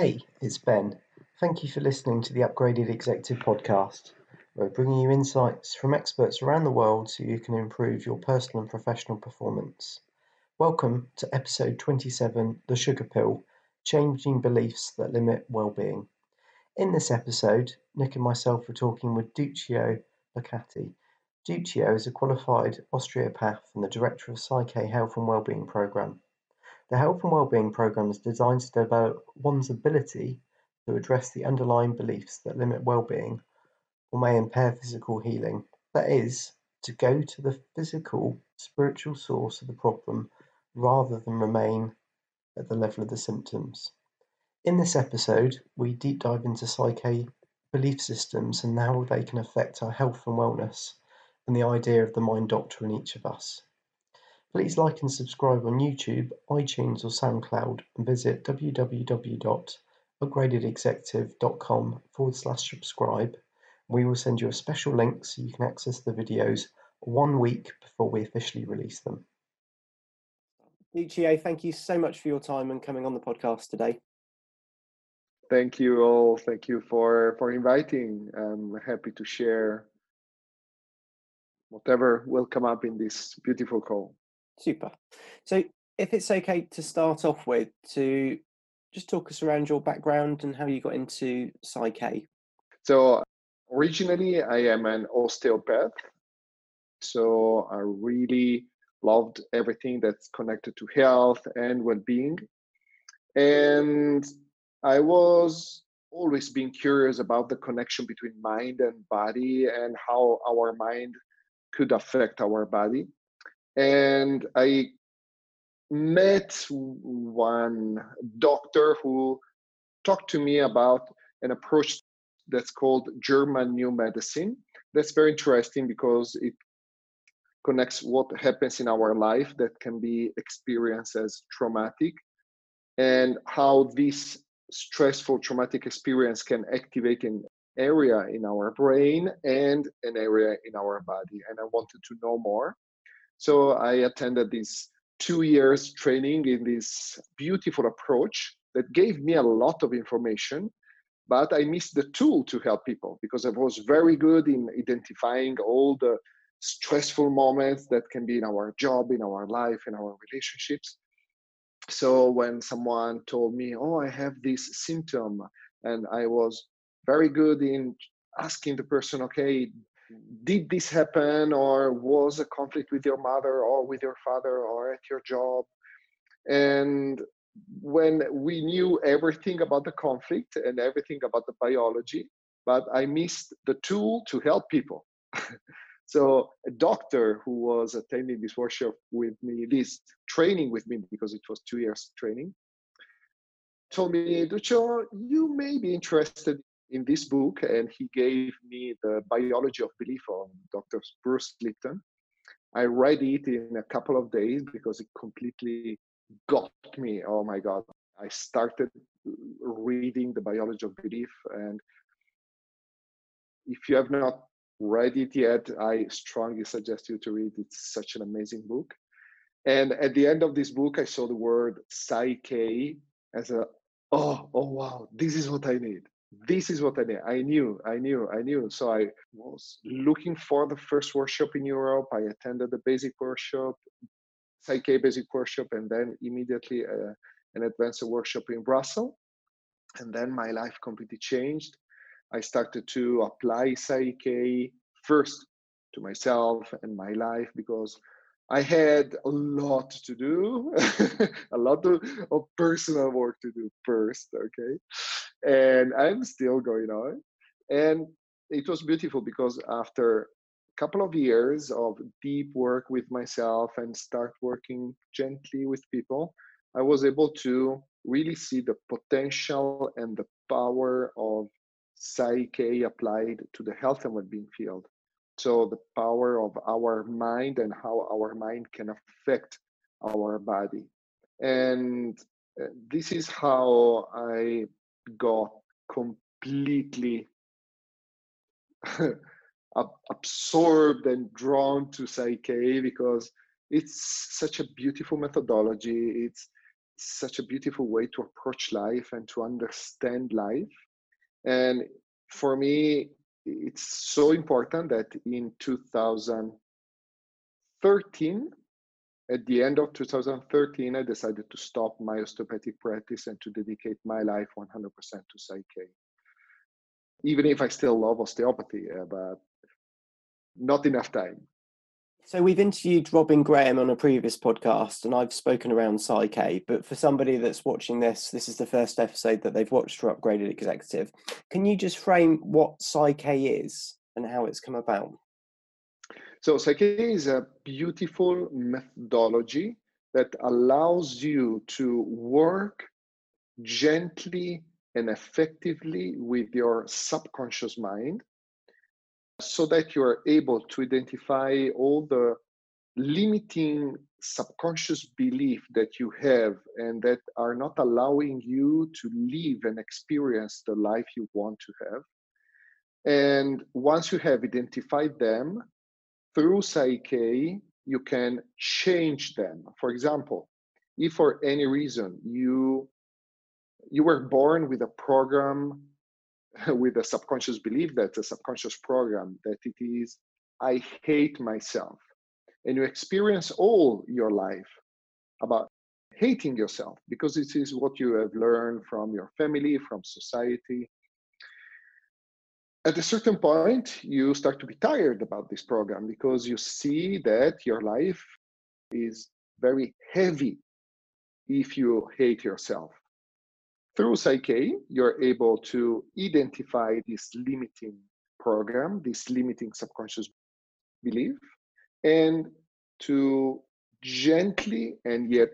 Hey, it's Ben. Thank you for listening to the Upgraded Executive Podcast. We're bringing you insights from experts around the world so you can improve your personal and professional performance. Welcome to episode 27, The Sugar Pill, Changing Beliefs That Limit Wellbeing. In this episode, Nick and myself were talking with Duccio Locati. Duccio is a qualified osteopath and the director of PSYCH-K Health and Wellbeing Programme. The Health and Wellbeing Programme is designed to develop one's ability to address the underlying beliefs that limit wellbeing or may impair physical healing. That is, to go to the physical, spiritual source of the problem rather than remain at the level of the symptoms. In this episode, we deep dive into psyche belief systems and how they can affect our health and wellness and the idea of the mind doctor in each of us. Please like and subscribe on YouTube, iTunes or SoundCloud and visit www.upgradedexecutive.com/subscribe. We will send you a special link so you can access the videos 1 week before we officially release them. Duccio, thank you so much for your time and coming on the podcast today. Thank you all. Thank you for inviting. I'm happy to share whatever will come up in this beautiful call. Super. So if it's okay to start off with, to just talk us around your background and how you got into PSYCH-K. So originally, I am an osteopath. So I really loved everything that's connected to health and well-being. And I was always being curious about the connection between mind and body and how our mind could affect our body. And I met one doctor who talked to me about an approach that's called German New Medicine. That's very interesting because it connects what happens in our life that can be experienced as traumatic and how this stressful traumatic experience can activate an area in our brain and an area in our body. And I wanted to know more. So I attended this 2 years training in this beautiful approach that gave me a lot of information, but I missed the tool to help people because I was very good in identifying all the stressful moments that can be in our job, in our life, in our relationships. So when someone told me, oh, I have this symptom, and I was very good in asking the person, okay, did this happen, or was a conflict with your mother or with your father or at your job? And when we knew everything about the conflict and everything about the biology, but I missed the tool to help people. So a doctor who was attending this workshop with me, this training with me, because it was 2 years training, told me, Duccio, you may be interested in this book, and he gave me The Biology of Belief of Dr. Bruce Lipton. I read it in a couple of days because it completely got me. Oh my God. I started reading The Biology of Belief, and if you have not read it yet, I strongly suggest you to read it. It's such an amazing book. And at the end of this book, I saw the word PSYCH-K as a, oh wow, this is what I need. This is what I did. I knew. So I was looking for the first workshop in Europe. I attended the basic workshop, PSYCH-K basic workshop, and then immediately an advanced workshop in Brussels. And then my life completely changed. I started to apply PSYCH-K first to myself and my life because I had a lot to do, a lot of personal work to do first, okay? And I'm still going on. And it was beautiful because after a couple of years of deep work with myself and start working gently with people, I was able to really see the potential and the power of PSYCH-K applied to the health and well-being field. So the power of our mind and how our mind can affect our body. And this is how I got completely absorbed and drawn to PSYCH-K because it's such a beautiful methodology. It's it's such a beautiful way to approach life and to understand life. And for me, it's so important that in 2013, at the end of 2013, I decided to stop my osteopathic practice and to dedicate my life 100% to Psyche. Even if I still love osteopathy, but not enough time. So we've interviewed Robin Graham on a previous podcast, and I've spoken around Psyche, but for somebody that's watching this, this is the first episode that they've watched for Upgraded Executive. Can you just frame what Psyche is and how it's come about? So Psyche is a beautiful methodology that allows you to work gently and effectively with your subconscious mind so that you are able to identify all the limiting subconscious beliefs that you have and that are not allowing you to live and experience the life you want to have. And once you have identified them, through Psyche, you can change them. For example, if for any reason you were born with a program, with a subconscious belief that's a subconscious program, that it is, I hate myself. And you experience all your life about hating yourself because this is what you have learned from your family, from society. At a certain point, you start to be tired about this program because you see that your life is very heavy if you hate yourself. Through Psyche, you're able to identify this limiting program, this limiting subconscious belief, and to gently and yet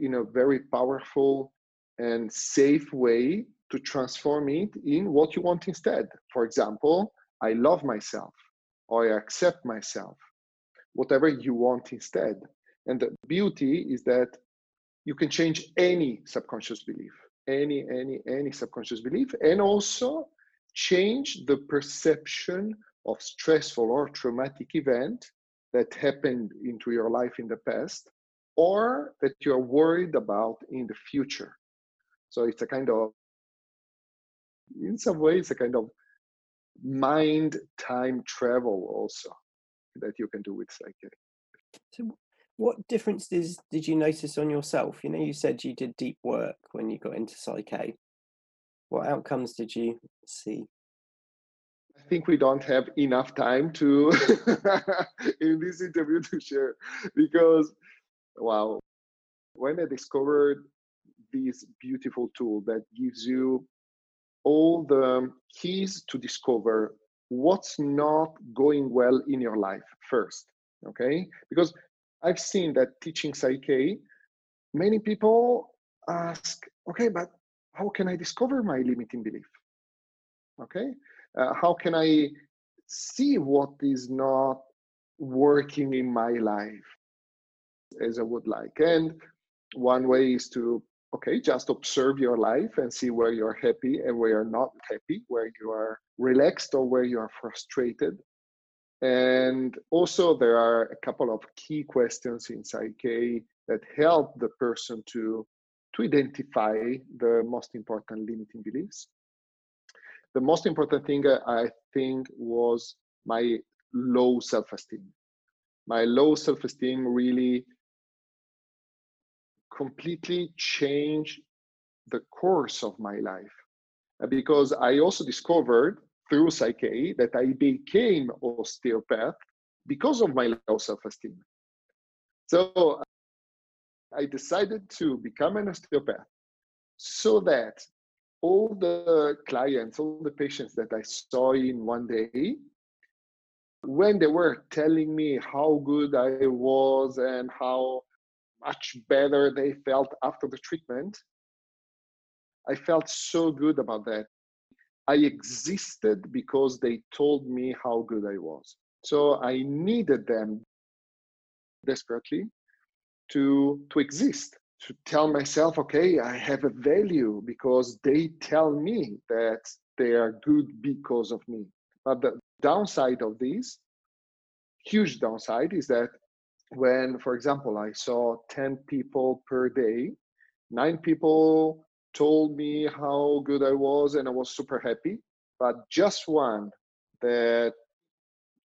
in a very powerful and safe way to transform it in what you want instead. For example, I love myself, or I accept myself, whatever you want instead. And the beauty is that you can change any subconscious belief, any subconscious belief, and also change the perception of stressful or traumatic event that happened into your life in the past, or that you're worried about in the future. So it's a kind of, in some ways, a kind of mind time travel also that you can do with Psyche. So what differences did you notice on yourself? You know, you said you did deep work when you got into Psyche. What outcomes did you see? I think we don't have enough time to in this interview to share, because wow, when I discovered this beautiful tool that gives you all the keys to discover what's not going well in your life first, okay? Because I've seen that teaching Psyche, many people ask, okay, but how can I discover my limiting belief? Okay, how can I see what is not working in my life as I would like? And one way is to, okay, just observe your life and see where you're happy and where you're not happy, where you are relaxed or where you are frustrated. And also there are a couple of key questions in Psyche that help the person to identify the most important limiting beliefs. The most important thing, I think, was my low self-esteem. My low self-esteem really completely changed the course of my life, because I also discovered through Psyche that I became osteopath because of my low self-esteem. So I decided to become an osteopath so that all the clients, all the patients that I saw in one day, when they were telling me how good I was and how much better they felt after the treatment, I felt so good about that. I existed because they told me how good I was. So I needed them desperately to exist, to tell myself, okay, I have a value because they tell me that they are good because of me. But the downside of this, huge downside, is that when, for example, I saw 10 people per day 9 people told me how good I was, and I was super happy. But just one that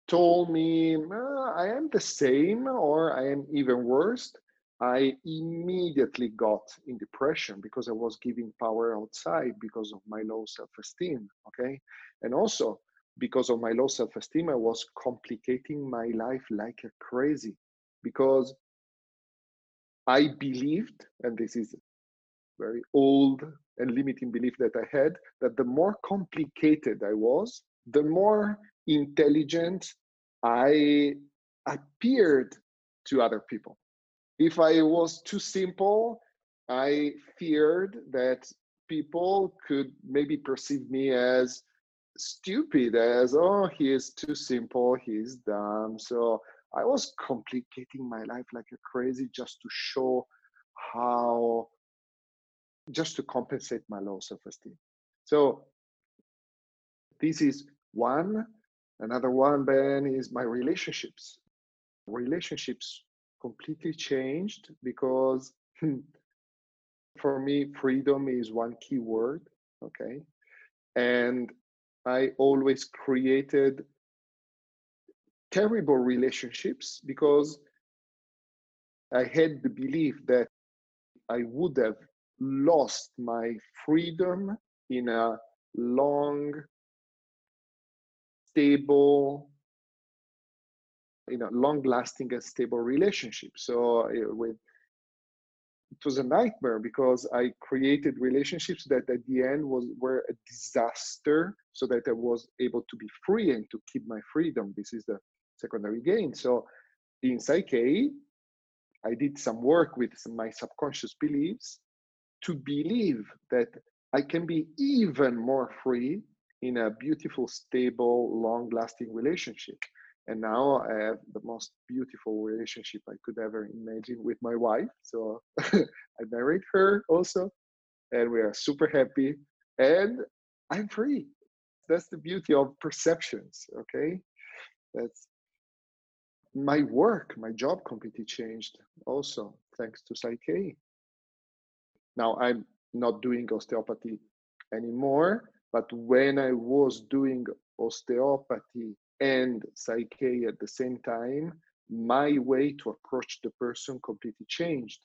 told me I am the same or I am even worse, I immediately got in depression because I was giving power outside because of my low self-esteem, okay? And also because of my low self-esteem, I was complicating my life like a crazy because I believed, and this is very old and limiting belief that I had, that the more complicated I was, the more intelligent I appeared to other people. If I was too simple, I feared that people could maybe perceive me as stupid, as, oh, he is too simple, he's dumb. So I was complicating my life like a crazy just to show how, just to compensate my low self-esteem. So this is one. Another one, Ben, is my relationships. Relationships completely changed because for me, freedom is one key word, okay? And I always created terrible relationships because I had the belief that I would have lost my freedom in a long, stable, long-lasting and stable relationship. So it was a nightmare because I created relationships that at the end were a disaster, so that I was able to be free and to keep my freedom. This is the secondary gain. So in Psyche, I did some work with my subconscious beliefs to believe that I can be even more free in a beautiful, stable, long-lasting relationship. And now I have the most beautiful relationship I could ever imagine with my wife. So I married her also, and we are super happy, and I'm free. That's the beauty of perceptions, okay? That's my work, my job completely changed also, thanks to Psyche. Now I'm not doing osteopathy anymore, but when I was doing osteopathy and Psyche at the same time, my way to approach the person completely changed.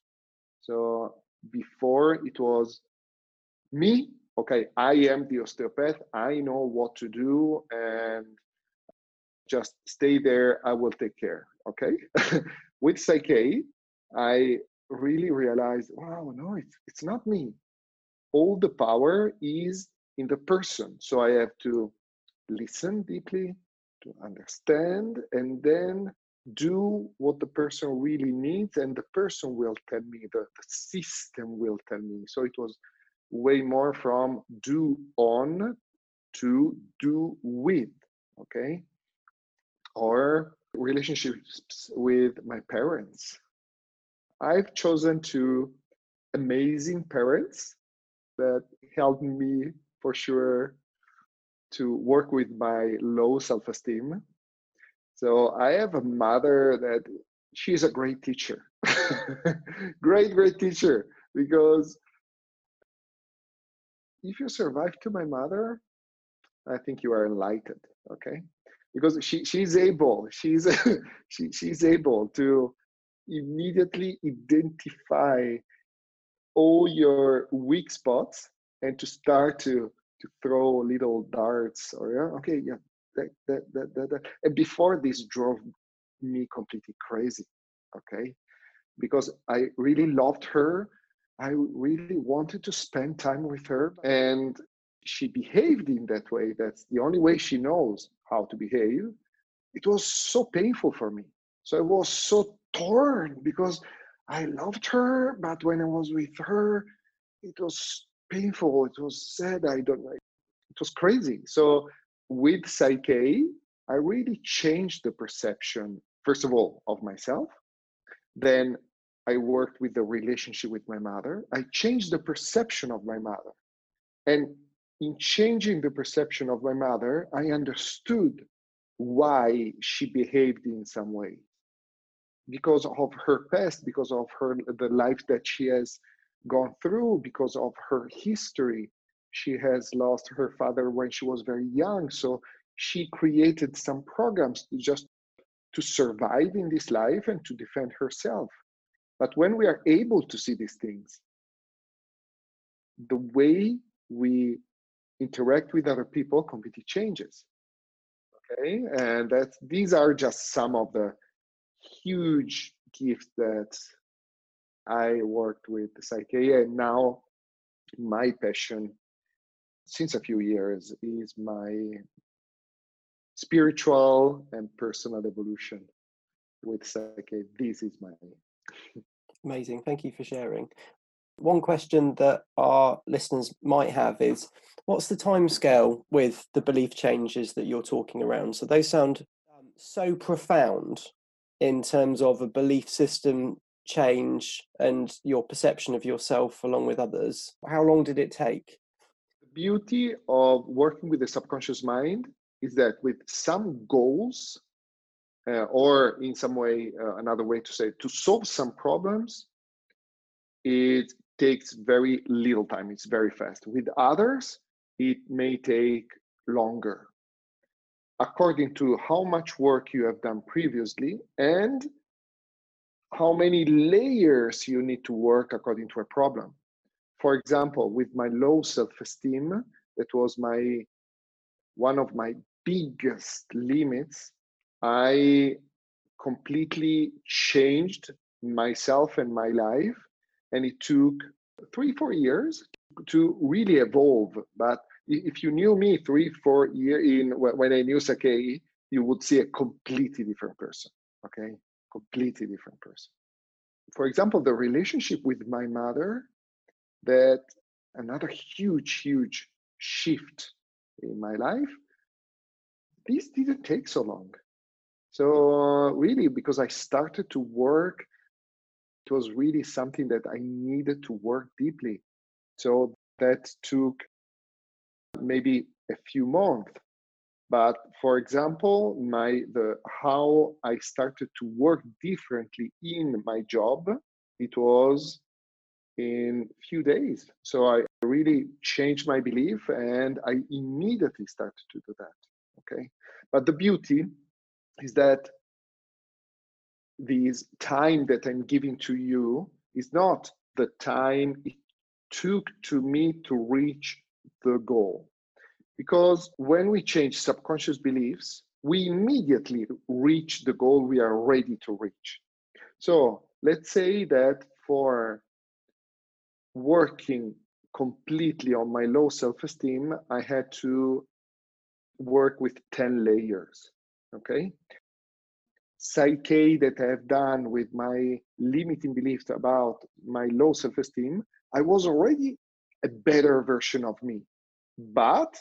So before it was me, okay, I am the osteopath, I know what to do, and just stay there, I will take care, okay? With Psyche, I really realized, wow, no, it's not me. All the power is in the person. So I have to listen deeply, to understand, and then do what the person really needs, and the person will tell me, the system will tell me. So it was way more from do on to do with, okay? Or relationships with my parents. I've chosen two amazing parents that helped me for sure to work with my low self-esteem. So I have a mother that she's a great teacher. Great teacher, because if you survive to my mother, I think you are enlightened, okay? Because she's able to immediately identify all your weak spots and to start to throw little darts, or yeah, okay, yeah, that. And before, this drove me completely crazy, okay? Because I really loved her. I really wanted to spend time with her, and she behaved in that way. That's the only way she knows how to behave. It was so painful for me. So I was so torn because I loved her, but when I was with her, it was painful, it was sad, I don't like, it was crazy. So with Psyche, I really changed the perception, first of all, of myself. Then I worked with the relationship with my mother. I changed the perception of my mother. And in changing the perception of my mother, I understood why she behaved in some way. Because of her past, because of the life that she has gone through because of her history. She has lost her father when she was very young, so she created some programs to survive in this life and to defend herself. But when we are able to see these things, the way we interact with other people completely changes. Okay, and these are just some of the huge gifts that I worked with Psyche, and now my passion since a few years is my spiritual and personal evolution with Psyche. This is my amazing. Thank you for sharing. One question that our listeners might have is, what's the time scale with the belief changes that you're talking around? So they sound so profound in terms of a belief system change and your perception of yourself along with others. How long did it take? The beauty of working with the subconscious mind is that with some goals, or in some way, another way to say, to solve some problems, it takes very little time. It's very fast. With others, it may take longer, according to how much work you have done previously and how many layers you need to work according to a problem. For example, with my low self-esteem, that was one of my biggest limits. I completely changed myself and my life, and it took 3-4 years to really evolve. But if you knew me 3-4 years in, when I knew Psyche, you would see a completely different person. Okay, completely different person. For example, the relationship with my mother, that another huge shift in my life. This didn't take so long. So really, because I started to work, it was really something that I needed to work deeply. So that took maybe a few months. But for example, how I started to work differently in my job, it was in a few days. So I really changed my belief and I immediately started to do that. Okay. But the beauty is that this time that I'm giving to you is not the time it took to me to reach the goal. Because when we change subconscious beliefs, we immediately reach the goal we are ready to reach. So let's say that for working completely on my low self-esteem, I had to work with 10 layers, okay? Psyche that I have done with my limiting beliefs about my low self-esteem, I was already a better version of me, but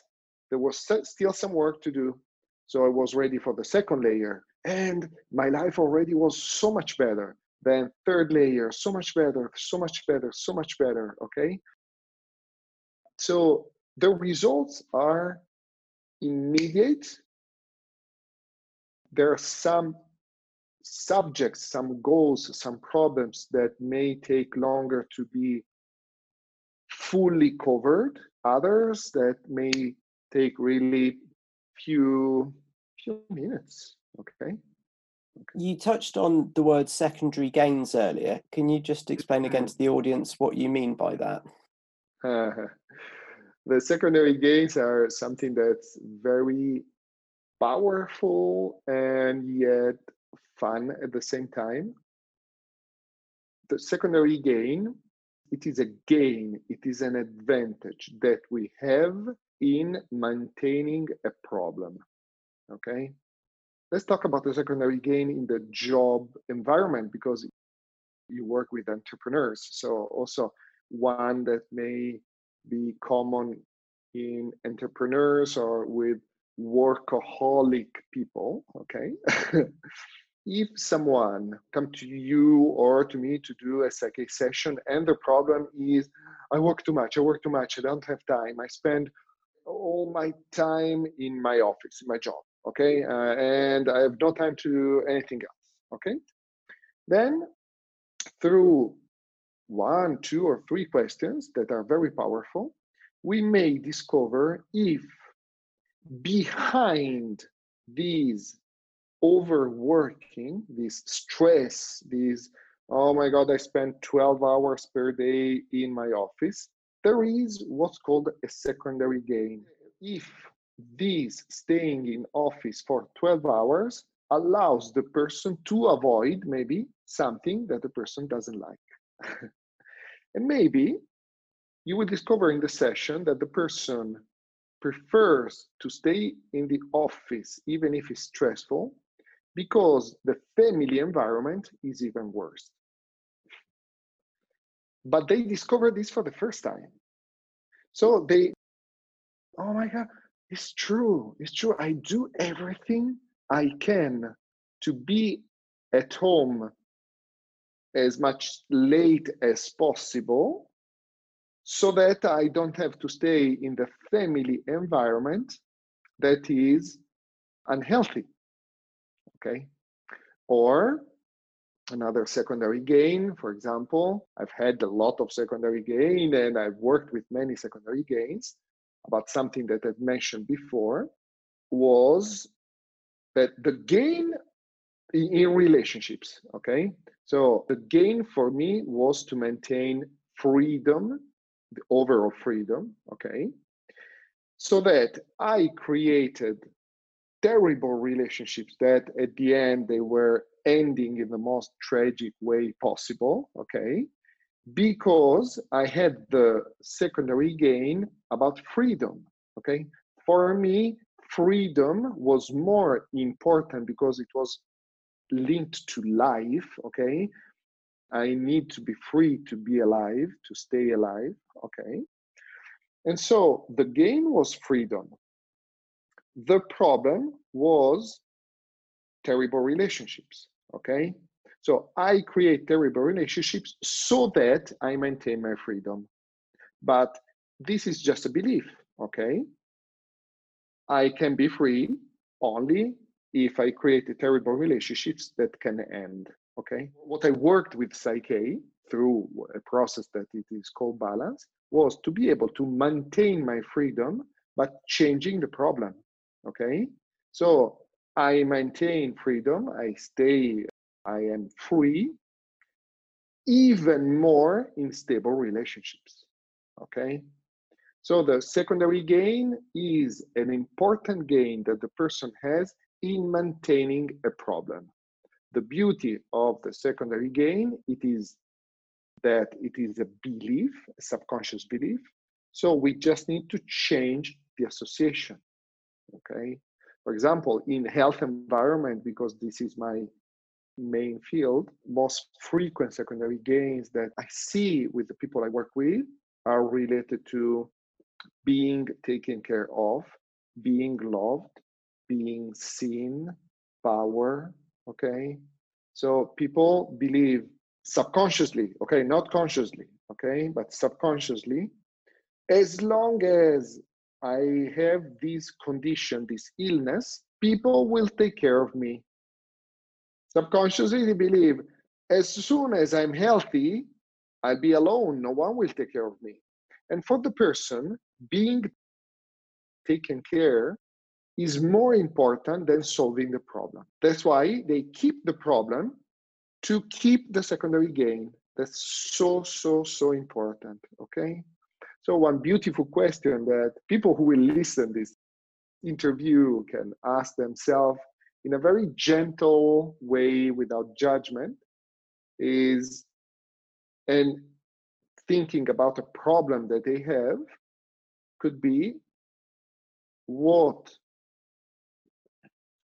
there was still some work to do. So I was ready for the second layer, and my life already was so much better. Then third layer, so much better, so much better, so much better, okay? So the results are immediate. There are some subjects, some goals, some problems that may take longer to be fully covered, others that may take really few minutes, okay? Okay. You touched on the word secondary gains earlier. Can you just explain again to the audience what you mean by that? The secondary gains are something that's very powerful and yet fun at the same time. The secondary gain, it is a gain, it is an advantage that we have in maintaining a problem, okay? Let's talk about the secondary gain in the job environment, because you work with entrepreneurs. So also one that may be common in entrepreneurs or with workaholic people, okay? If someone come to you or to me to do a Psyche session and the problem is, I work too much, I don't have time, I spend all my time in my office, in my job. Okay, and I have no time to do anything else, okay? Then through one, two, or three questions that are very powerful, we may discover if behind these overworking, this stress, these, oh my God, I spend 12 hours per day in my office, there is what's called a secondary gain. If this staying in office for 12 hours allows the person to avoid maybe something that the person doesn't like. And maybe you will discover in the session that the person prefers to stay in the office, even if it's stressful, because the family environment is even worse. But they discover this for the first time. So they, oh my God, it's true. I do everything I can to be at home as much late as possible so that I don't have to stay in the family environment that is unhealthy, okay? Or another secondary gain, for example, I've had a lot of secondary gain and I've worked with many secondary gains about something that I've mentioned before, was that the gain in relationships, okay? So the gain for me was to maintain freedom, the overall freedom, okay? So that I created terrible relationships that at the end they were ending in the most tragic way possible, okay? Because I had the secondary gain about freedom, okay? For me, freedom was more important because it was linked to life, okay? I need to be free to be alive, to stay alive, okay? And so the gain was freedom. The problem was terrible relationships, okay? So I create terrible relationships so that I maintain my freedom. But this is just a belief, okay? I can be free only if I create terrible relationships that can end, okay? What I worked with Psyche through a process that it is called balance was to be able to maintain my freedom, but changing the problem, okay? So I maintain freedom, I am free, even more in stable relationships, okay? So the secondary gain is an important gain that the person has in maintaining a problem. The beauty of the secondary gain, it is that it is a belief, a subconscious belief, so we just need to change the association, okay? For example, in health environment, because this is my main field, most frequent secondary gains that I see with the people I work with are related to being taken care of, being loved, being seen, power, okay? So people believe subconsciously, okay, not consciously, okay, but subconsciously, as long as I have this condition, this illness, people will take care of me. Subconsciously, they believe, as soon as I'm healthy, I'll be alone. No one will take care of me. And for the person, being taken care is more important than solving the problem. That's why they keep the problem to keep the secondary gain. That's so, so, so important, okay? So one beautiful question that people who will listen to this interview can ask themselves in a very gentle way, without judgment, is, and thinking about a problem that they have, could be, what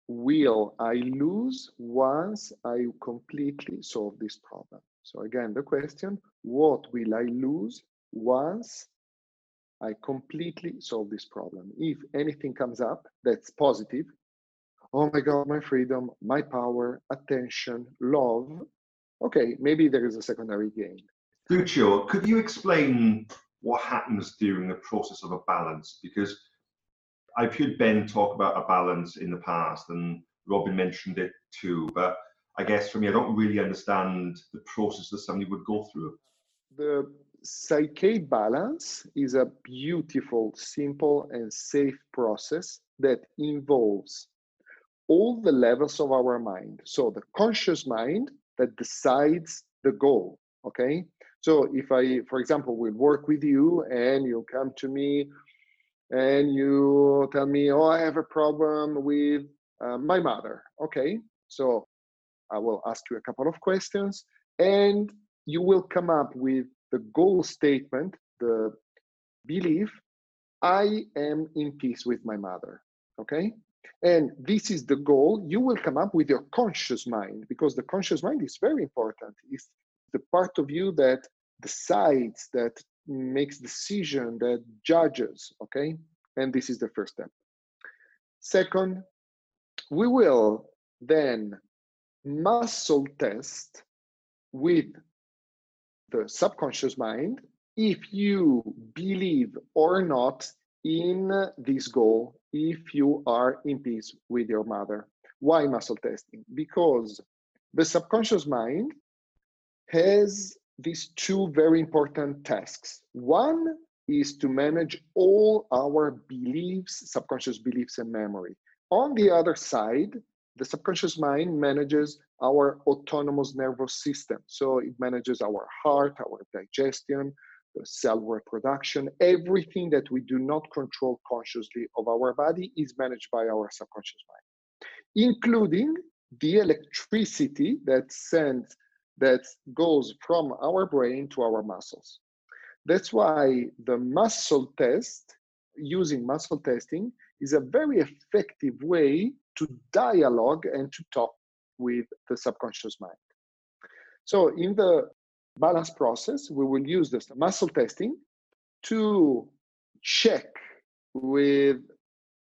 will I lose once I completely solve this problem? So again, the question, what will I lose once I completely solve this problem? If anything comes up that's positive, oh my God, my freedom, my power, attention, love. Okay, maybe there is a secondary gain. Duccio, could you explain what happens during the process of a balance? Because I've heard Ben talk about a balance in the past, and Robin mentioned it too, but I guess for me, I don't really understand the process that somebody would go through. The Psyche balance is a beautiful, simple, and safe process that involves all the levels of our mind. So the conscious mind that decides the goal, okay? So if I, for example, will work with you and you come to me and you tell me, oh, I have a problem with my mother, okay? So I will ask you a couple of questions and you will come up with the goal statement, the belief, I am in peace with my mother, okay? And this is the goal. You will come up with your conscious mind, because the conscious mind is very important. It's the part of you that decides, that makes decision, that judges, okay? And this is the first step. Second, we will then muscle test with the subconscious mind if you believe or not in this goal, if you are in peace with your mother. Why muscle testing? Because the subconscious mind has these two very important tasks. One is to manage all our beliefs, subconscious beliefs and memory. On the other side, the subconscious mind manages our autonomous nervous system. So it manages our heart, our digestion, the cell reproduction. Everything that we do not control consciously of our body is managed by our subconscious mind, including the electricity that goes from our brain to our muscles. That's why the muscle test, using muscle testing, is a very effective way to dialogue and to talk with the subconscious mind. So in the balance process, we will use this muscle testing to check with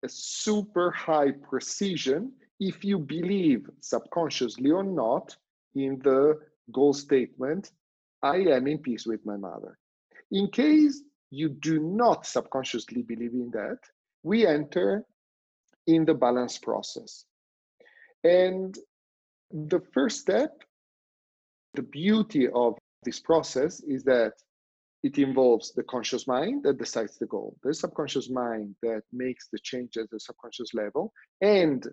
a super high precision if you believe subconsciously or not in the goal statement, I am in peace with my mother. In case you do not subconsciously believe in that, we enter in the balance process. And the first step, the beauty of this process is that it involves the conscious mind that decides the goal, the subconscious mind that makes the change at the subconscious level, and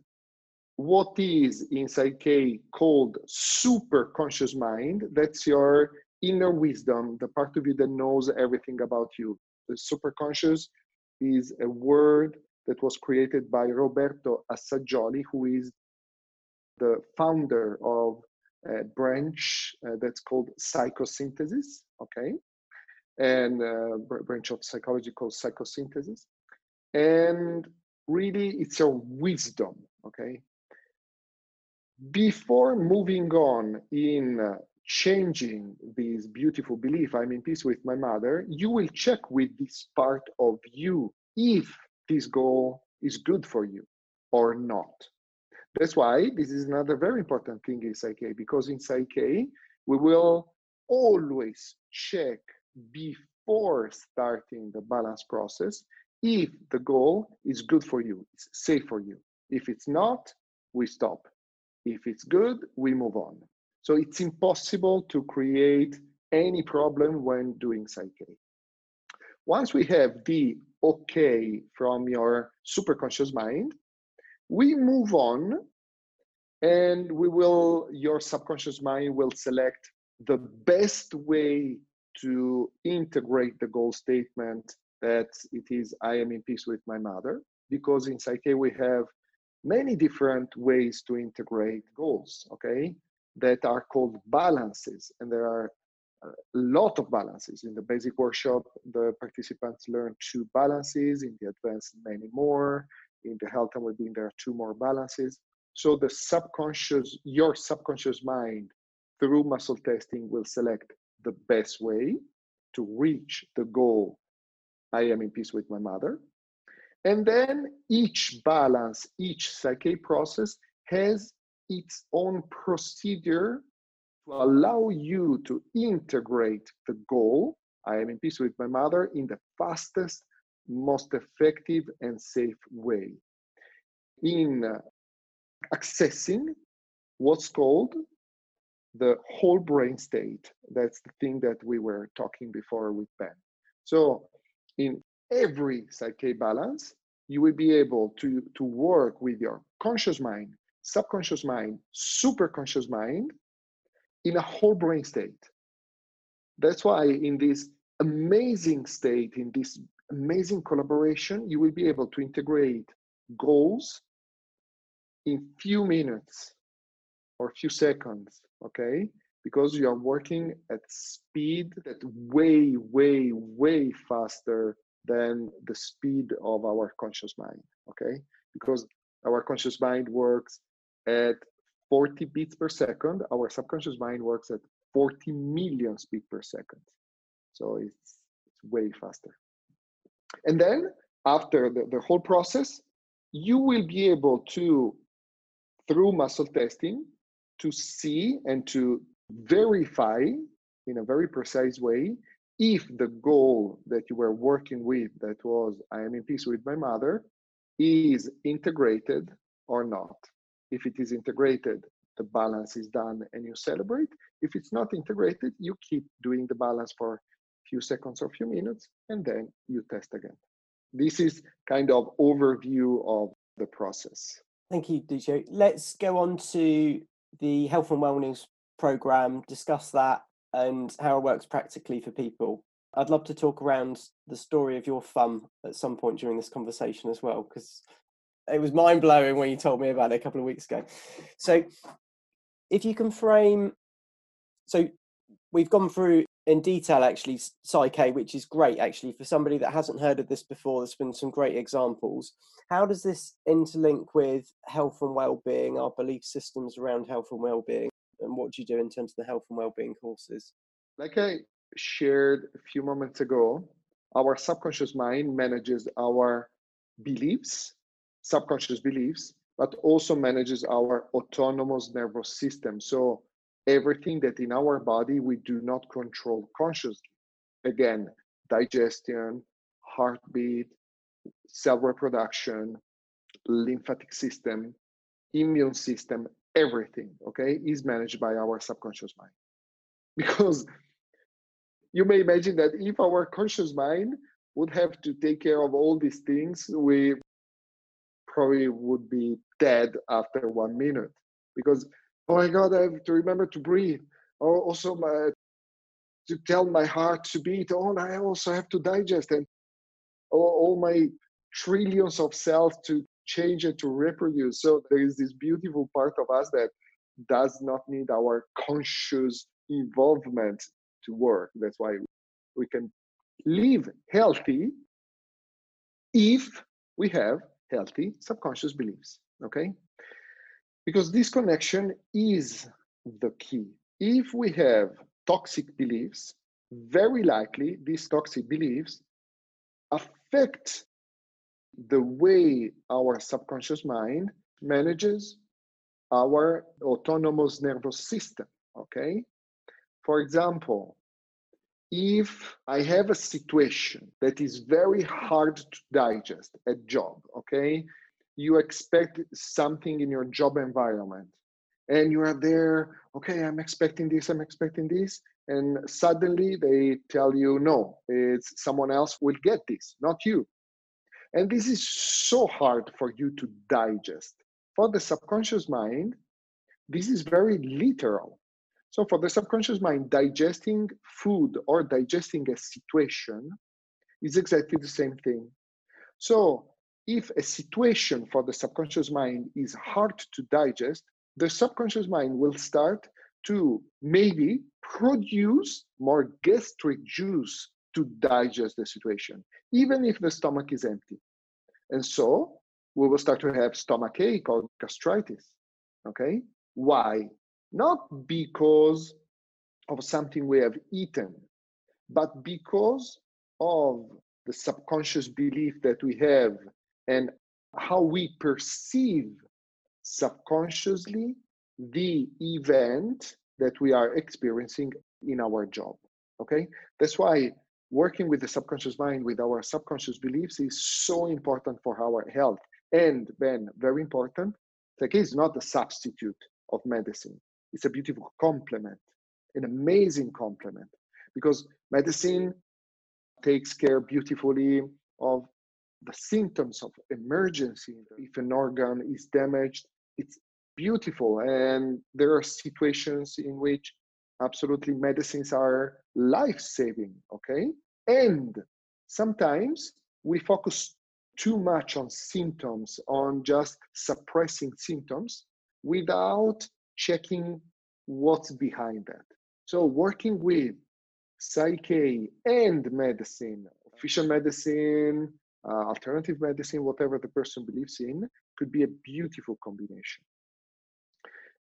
what is in Psyche called super conscious mind, that's your inner wisdom, the part of you that knows everything about you. The super conscious is a word that was created by Roberto Assagioli, who is the founder of a branch that's called psychosynthesis, okay? And a branch of psychology called psychosynthesis. And really, it's a wisdom, okay? Before moving on in changing this beautiful belief, I'm in peace with my mother, you will check with this part of you if this goal is good for you or not. That's why this is another very important thing in Psyche, because in Psyche, we will always check before starting the balance process if the goal is good for you, it's safe for you. If it's not, we stop. If it's good, we move on. So it's impossible to create any problem when doing Psyche. Once we have the okay from your superconscious mind, we move on and your subconscious mind will select the best way to integrate the goal statement that it is, I am in peace with my mother, because in Psyche we have many different ways to integrate goals, okay, that are called balances. And there are a lot of balances. In the basic workshop, the participants learn 2 balances, in the advanced many more, in the health and wellbeing there are 2 more balances. So the subconscious, your subconscious mind, through muscle testing will select the best way to reach the goal, I am in peace with my mother. And then each balance, each Psyche process has its own procedure to allow you to integrate the goal, I am in peace with my mother, in the fastest, most effective and safe way, in accessing what's called the whole brain state. That's the thing that we were talking before with Ben. So in every Psyche balance, you will be able to work with your conscious mind, subconscious mind, superconscious mind in a whole brain state. That's why in this amazing state, in this amazing collaboration, you will be able to integrate goals in few minutes or few seconds, okay? Because you are working at speed that way, way, way faster than the speed of our conscious mind, okay? Because our conscious mind works at 40 beats per second. Our subconscious mind works at 40 million beats per second. So it's way faster. And then after the whole process, you will be able to, through muscle testing, to see and to verify in a very precise way if the goal that you were working with, that was I am in peace with my mother, is integrated or not. If it is integrated, the balance is done and you celebrate. If it's not integrated, you keep doing the balance for a few seconds or a few minutes, and then you test again. This is kind of overview of the process. Thank you, Duccio. Let's go on to the health and wellness program, discuss that and how it works practically for people. I'd love to talk around the story of your thumb at some point during this conversation as well, because it was mind-blowing when you told me about it a couple of weeks ago. So if you can frame, so we've gone through in detail actually Psyche, which is great actually for somebody that hasn't heard of this before. There's been some great examples. How does this interlink with health and well-being, our belief systems around health and well-being, and what do you do in terms of the health and well-being courses? Like I shared a few moments ago, our subconscious mind manages our beliefs, subconscious beliefs, but also manages our autonomous nervous system. So everything that in our body we do not control consciously. Again, digestion, heartbeat, cell reproduction, lymphatic system, immune system, everything, okay, is managed by our subconscious mind. Because you may imagine that if our conscious mind would have to take care of all these things, we probably would be dead after 1 minute. Because, oh my God, I have to remember to breathe. Oh, also to tell my heart to beat. Oh, I also have to digest, and all my trillions of cells to change and to reproduce. So there is this beautiful part of us that does not need our conscious involvement to work. That's why we can live healthy if we have healthy subconscious beliefs, okay? Because this connection is the key. If we have toxic beliefs, very likely these toxic beliefs affect the way our subconscious mind manages our autonomous nervous system, okay? For example, if I have a situation that is very hard to digest at job, okay? You expect something in your job environment and you are there, okay, I'm expecting this. And suddenly they tell you, no, it's someone else will get this, not you. And this is so hard for you to digest. For the subconscious mind, this is very literal. So for the subconscious mind, digesting food or digesting a situation is exactly the same thing. So if a situation for the subconscious mind is hard to digest, the subconscious mind will start to maybe produce more gastric juice to digest the situation, even if the stomach is empty. And so we will start to have stomach ache or gastritis, okay? Why? Not because of something we have eaten, but because of the subconscious belief that we have and how we perceive subconsciously the event that we are experiencing in our job, okay? That's why working with the subconscious mind, with our subconscious beliefs, is so important for our health. And Ben, very important, Psyche is not a substitute of medicine. It's a beautiful complement, an amazing complement, because medicine takes care beautifully of the symptoms of emergency. If an organ is damaged, it's beautiful. And there are situations in which absolutely medicines are life-saving, okay? And sometimes we focus too much on symptoms, on just suppressing symptoms without checking what's behind that. So working with Psyche and medicine, official medicine, alternative medicine, whatever the person believes in, could be a beautiful combination.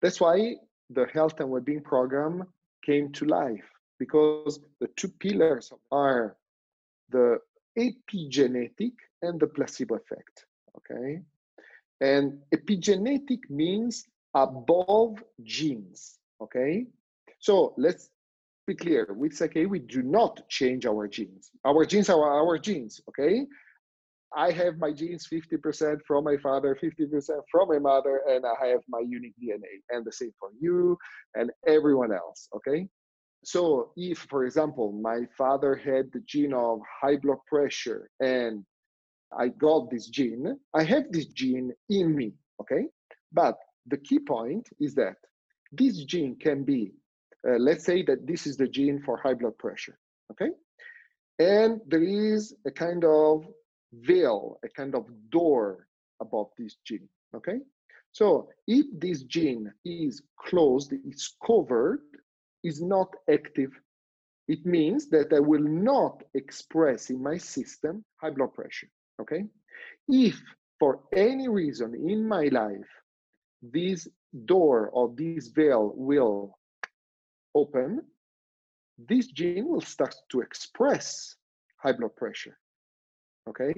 That's why the Health and Wellbeing Program came to life, because the two pillars are the epigenetic and the placebo effect, okay? And epigenetic means above genes, okay? So let's be clear, with Psyche, we do not change our genes. Our genes are our genes, okay? I have my genes 50% from my father, 50% from my mother, and I have my unique DNA, and the same for you and everyone else, okay? So if, for example, my father had the gene of high blood pressure and I got this gene, I have this gene in me, okay? But the key point is that this gene can be, let's say that this is the gene for high blood pressure, okay? And there is a kind of veil, a kind of door above this gene, okay? So if this gene is closed, it's covered, is not active, it means that I will not express in my system high blood pressure, okay? If for any reason in my life, this door or this veil will open, this gene will start to express high blood pressure, okay?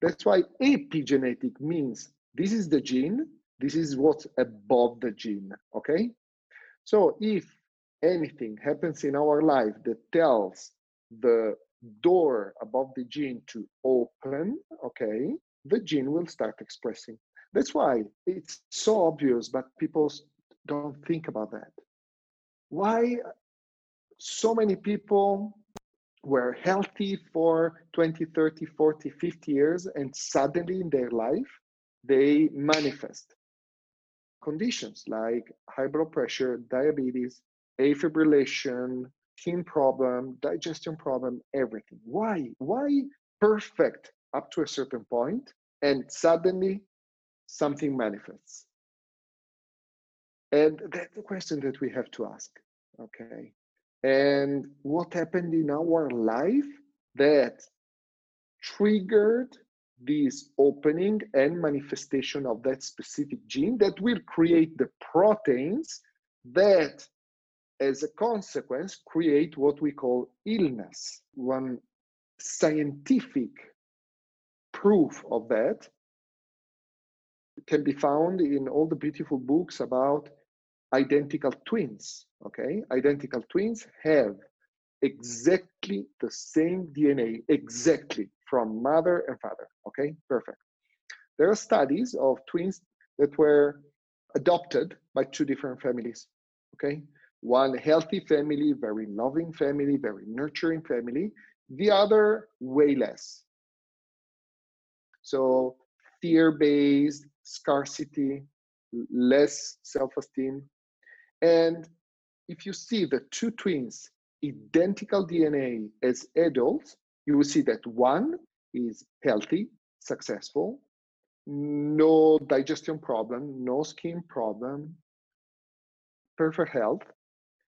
That's why epigenetic means this is the gene, this is what's above the gene, okay? So if anything happens in our life that tells the door above the gene to open, okay, the gene will start expressing. That's why it's so obvious, but people don't think about that. Why so many people were healthy for 20, 30, 40, 50 years, and suddenly in their life, they manifest conditions like high blood pressure, diabetes, atrial fibrillation, skin problem, digestion problem, everything. Why? Why perfect up to a certain point and suddenly something manifests? And that's the question that we have to ask, okay? And what happened in our life that triggered this opening and manifestation of that specific gene that will create the proteins that, as a consequence, create what we call illness. One scientific proof of that can be found in all the beautiful books about identical twins, okay? Identical twins have exactly the same DNA, exactly, from mother and father, okay? Perfect. There are studies of twins that were adopted by two different families, okay? One healthy family, very loving family, very nurturing family. The other, way less. So fear-based, scarcity, less self-esteem. And if you see the two twins, identical DNA as adults, you will see that one is healthy, successful, no digestion problem, no skin problem, perfect health.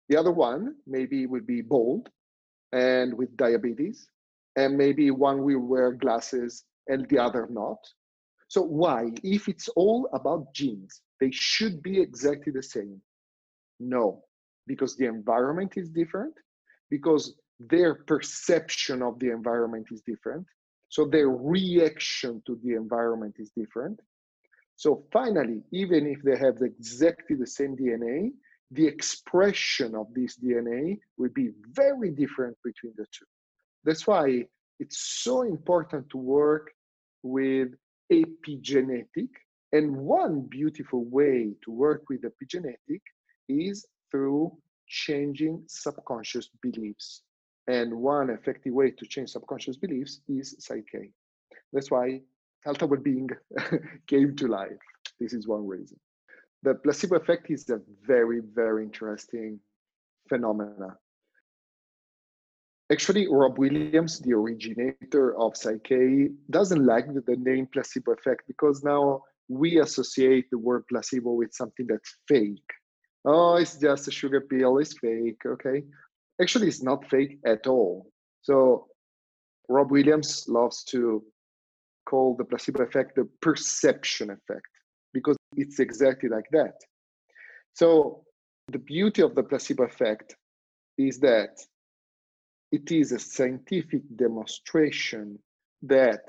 The other one maybe would be bald and with diabetes, and maybe one will wear glasses and the other not. So why? If it's all about genes, they should be exactly the same. No, because the environment is different, because their perception of the environment is different, so their reaction to the environment is different. So finally, even if they have exactly the same DNA, the expression of this DNA will be very different between the two. That's why it's so important to work with epigenetic. And one beautiful way to work with epigenetic is through changing subconscious beliefs. And one effective way to change subconscious beliefs is PSYCH-K. That's why health and well-being came to life. This is one reason. The placebo effect is a very, very interesting phenomena. Actually, Rob Williams, the originator of PSYCH-K, doesn't like the name placebo effect because now we associate the word placebo with something that's fake. Oh, it's just a sugar pill, it's fake, okay? Actually, it's not fake at all. So Rob Williams loves to call the placebo effect the perception effect because it's exactly like that. So the beauty of the placebo effect is that it is a scientific demonstration that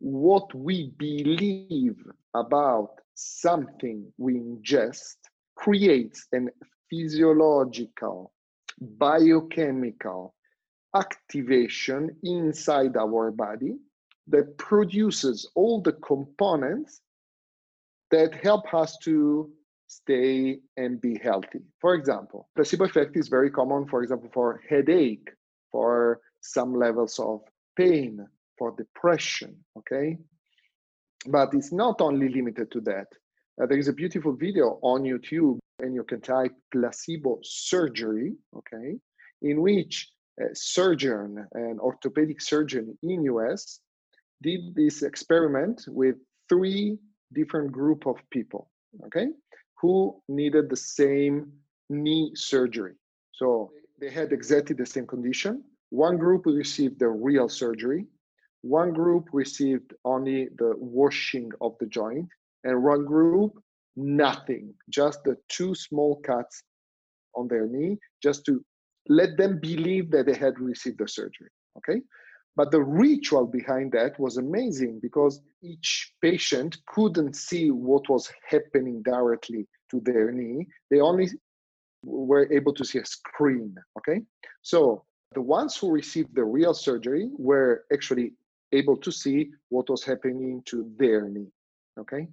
what we believe about something we ingest creates a physiological, biochemical activation inside our body that produces all the components that help us to stay and be healthy. For example, placebo effect is very common, for example, for headache, for some levels of pain, for depression, okay? But it's not only limited to that. There is a beautiful video on YouTube, and you can type placebo surgery, okay, in which a surgeon, an orthopedic surgeon in US, did this experiment with 3 different group of people, okay, who needed the same knee surgery. So they had exactly the same condition. One group received the real surgery, one group received only the washing of the joint, and one group nothing, just the 2 small cuts on their knee, just to let them believe that they had received the surgery, okay? But the ritual behind that was amazing because each patient couldn't see what was happening directly to their knee. They only were able to see a screen, okay? So the ones who received the real surgery were actually able to see what was happening to their knee, okay?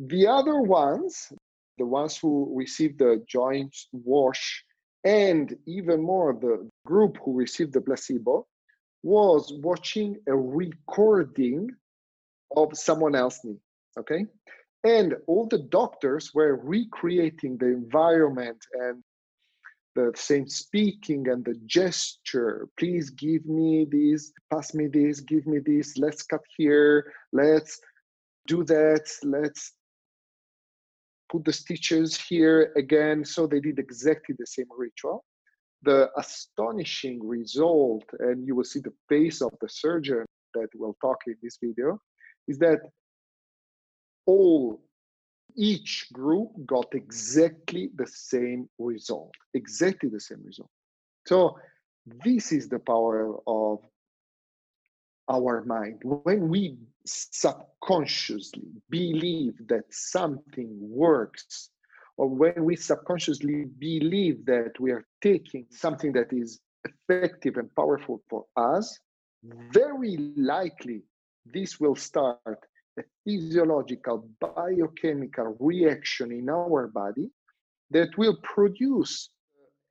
The other ones, the ones who received the joint wash, and even more, the group who received the placebo, was watching a recording of someone else's knee, okay? And all the doctors were recreating the environment and the same speaking and the gesture. Please give me this, pass me this, give me this, let's cut here, let's do that, let's put the stitches here again. So they did exactly the same ritual. The astonishing result, and you will see the face of the surgeon that will talk in this video, is that each group got exactly the same result, exactly the same result. So this is the power of our mind. When we subconsciously believe that something works, or when we subconsciously believe that we are taking something that is effective and powerful for us, very likely this will start a physiological, biochemical reaction in our body that will produce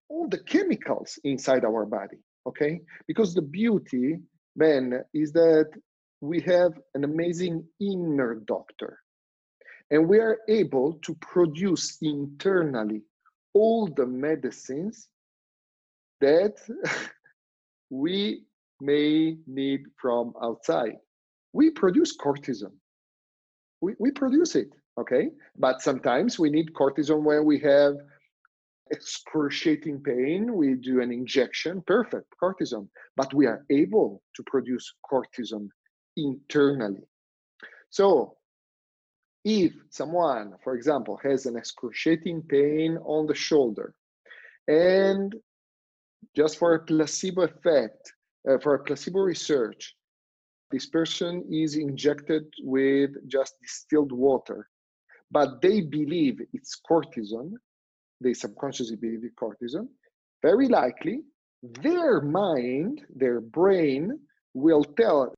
all the chemicals inside our body, okay? Because the beauty, then, is that we have an amazing inner doctor. And we are able to produce internally all the medicines that we may need from outside. We produce cortisone. We produce it, okay? But sometimes we need cortisone when we have excruciating pain. We do an injection, perfect, cortisone. But we are able to produce cortisone internally. So if someone, for example, has an excruciating pain on the shoulder, and just for a placebo effect, for a placebo research, this person is injected with just distilled water, but they believe it's cortisone, they subconsciously believe it's cortisone, very likely their mind, their brain, will tell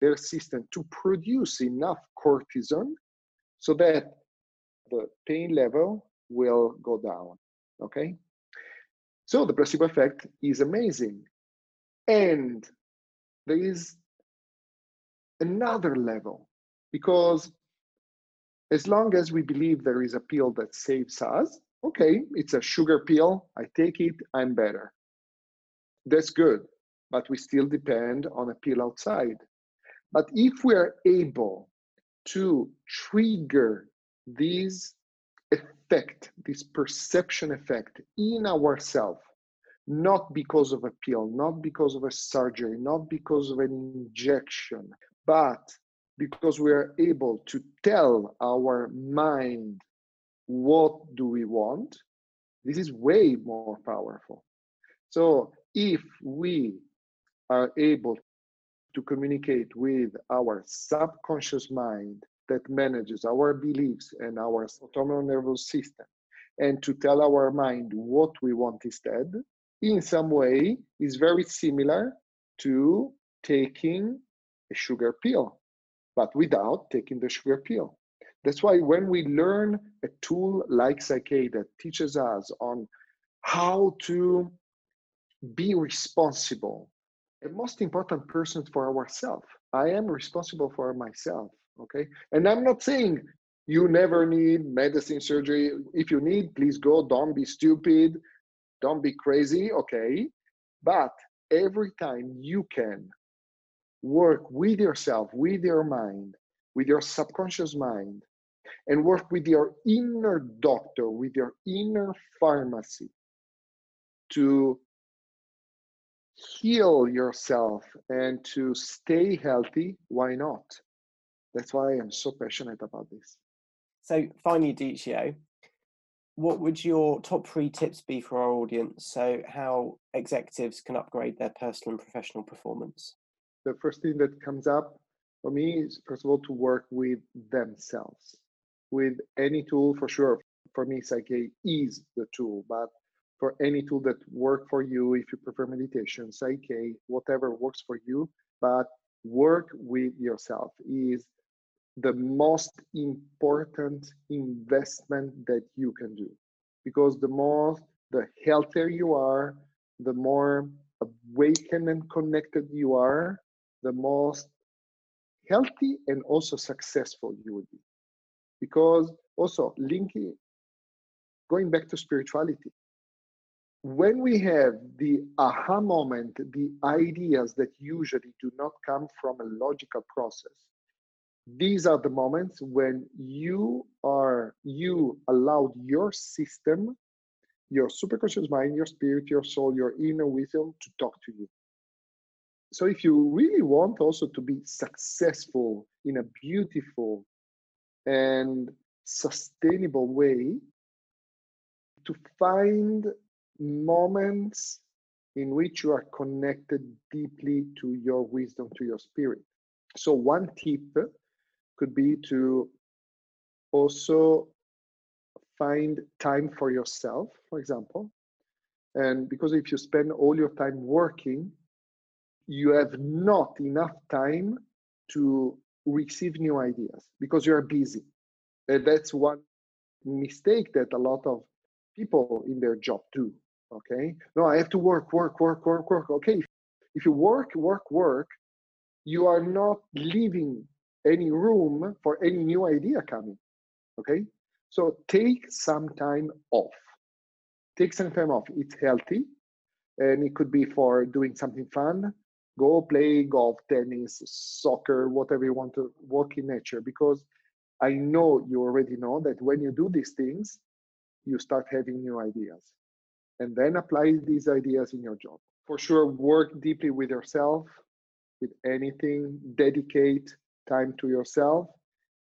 their system to produce enough cortisone so that the pain level will go down, okay? So the placebo effect is amazing. And there is another level, because as long as we believe there is a pill that saves us, okay, it's a sugar pill, I take it, I'm better. That's good, but we still depend on a pill outside. But if we are able to trigger this effect, this perception effect in ourselves, not because of a pill, not because of a surgery, not because of an injection, but because we are able to tell our mind what do we want, this is way more powerful. So if we are able to communicate with our subconscious mind that manages our beliefs and our autonomic nervous system, and to tell our mind what we want instead, in some way is very similar to taking a sugar pill, but without taking the sugar pill. That's why when we learn a tool like Psyche that teaches us on how to be responsible, the most important person for ourselves. I am responsible for myself, okay? And I'm not saying you never need medicine, surgery. If you need, please go, don't be stupid. Don't be crazy, okay? But every time you can work with yourself, with your mind, with your subconscious mind, and work with your inner doctor, with your inner pharmacy to heal yourself and to stay healthy, why not? That's why I am so passionate about this. So finally, Duccio, what would your top 3 tips be for our audience? So how executives can upgrade their personal and professional performance? The first thing that comes up for me is, first of all, to work with themselves. With any tool, for sure, for me, Psyche is the tool, but for any tool that works for you, if you prefer meditation, Psyche, whatever works for you, but work with yourself is the most important investment that you can do, because the healthier you are, the more awakened and connected you are, the most healthy and also successful you will be. Because also linking, going back to spirituality, when we have the aha moment, the ideas that usually do not come from a logical process, these are the moments when you allowed your system, your superconscious mind, your spirit, your soul, your inner wisdom to talk to you. So if you really want also to be successful in a beautiful and sustainable way, to find moments in which you are connected deeply to your wisdom, to your spirit. So one tip could be to also find time for yourself, for example. And because if you spend all your time working, you have not enough time to receive new ideas because you are busy. And that's one mistake that a lot of people in their job do, okay? No, I have to work. Okay, if you work, you are not leaving any room for any new idea coming, okay? So take some time off. Take some time off. It's healthy, and it could be for doing something fun. Go play golf, tennis, soccer, whatever you want to, walk in nature, because I know you already know that when you do these things, you start having new ideas. And then apply these ideas in your job. For sure, work deeply with yourself, with anything, dedicate time to yourself.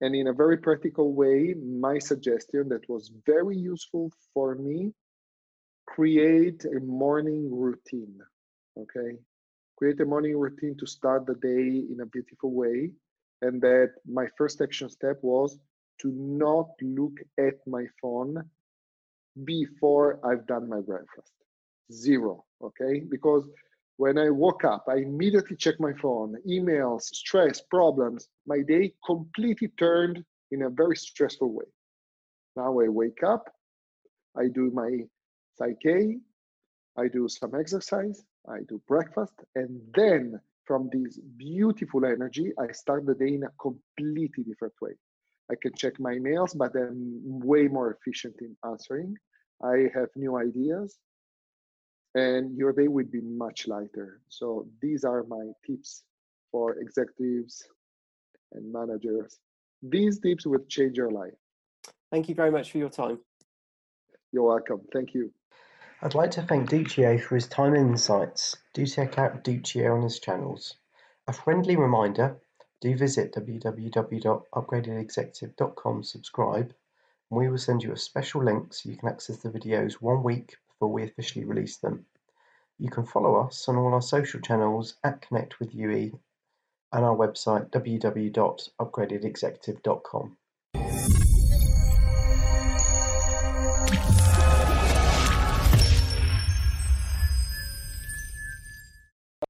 And in a very practical way, my suggestion that was very useful for me, create a morning routine, okay? Create a morning routine to start the day in a beautiful way. And that my first action step was to not look at my phone before I've done my breakfast. 0, okay? Because when I woke up, I immediately checked my phone, emails, stress, problems. My day completely turned in a very stressful way. Now I wake up, I do my PSYCH-K, I do some exercise, I do breakfast, and then from this beautiful energy, I start the day in a completely different way. I can check my mails, but I'm way more efficient in answering. I have new ideas, and your day will be much lighter. So these are my tips for executives and managers. These tips will change your life. Thank you very much for your time. You're welcome. Thank you. I'd like to thank Duccio for his time and insights. Do check out Duccio on his channels. A friendly reminder, do visit www.upgradedexecutive.com, subscribe, and we will send you a special link so you can access the videos 1 week before we officially release them. You can follow us on all our social channels at Connect with UE and our website www.upgradedexecutive.com.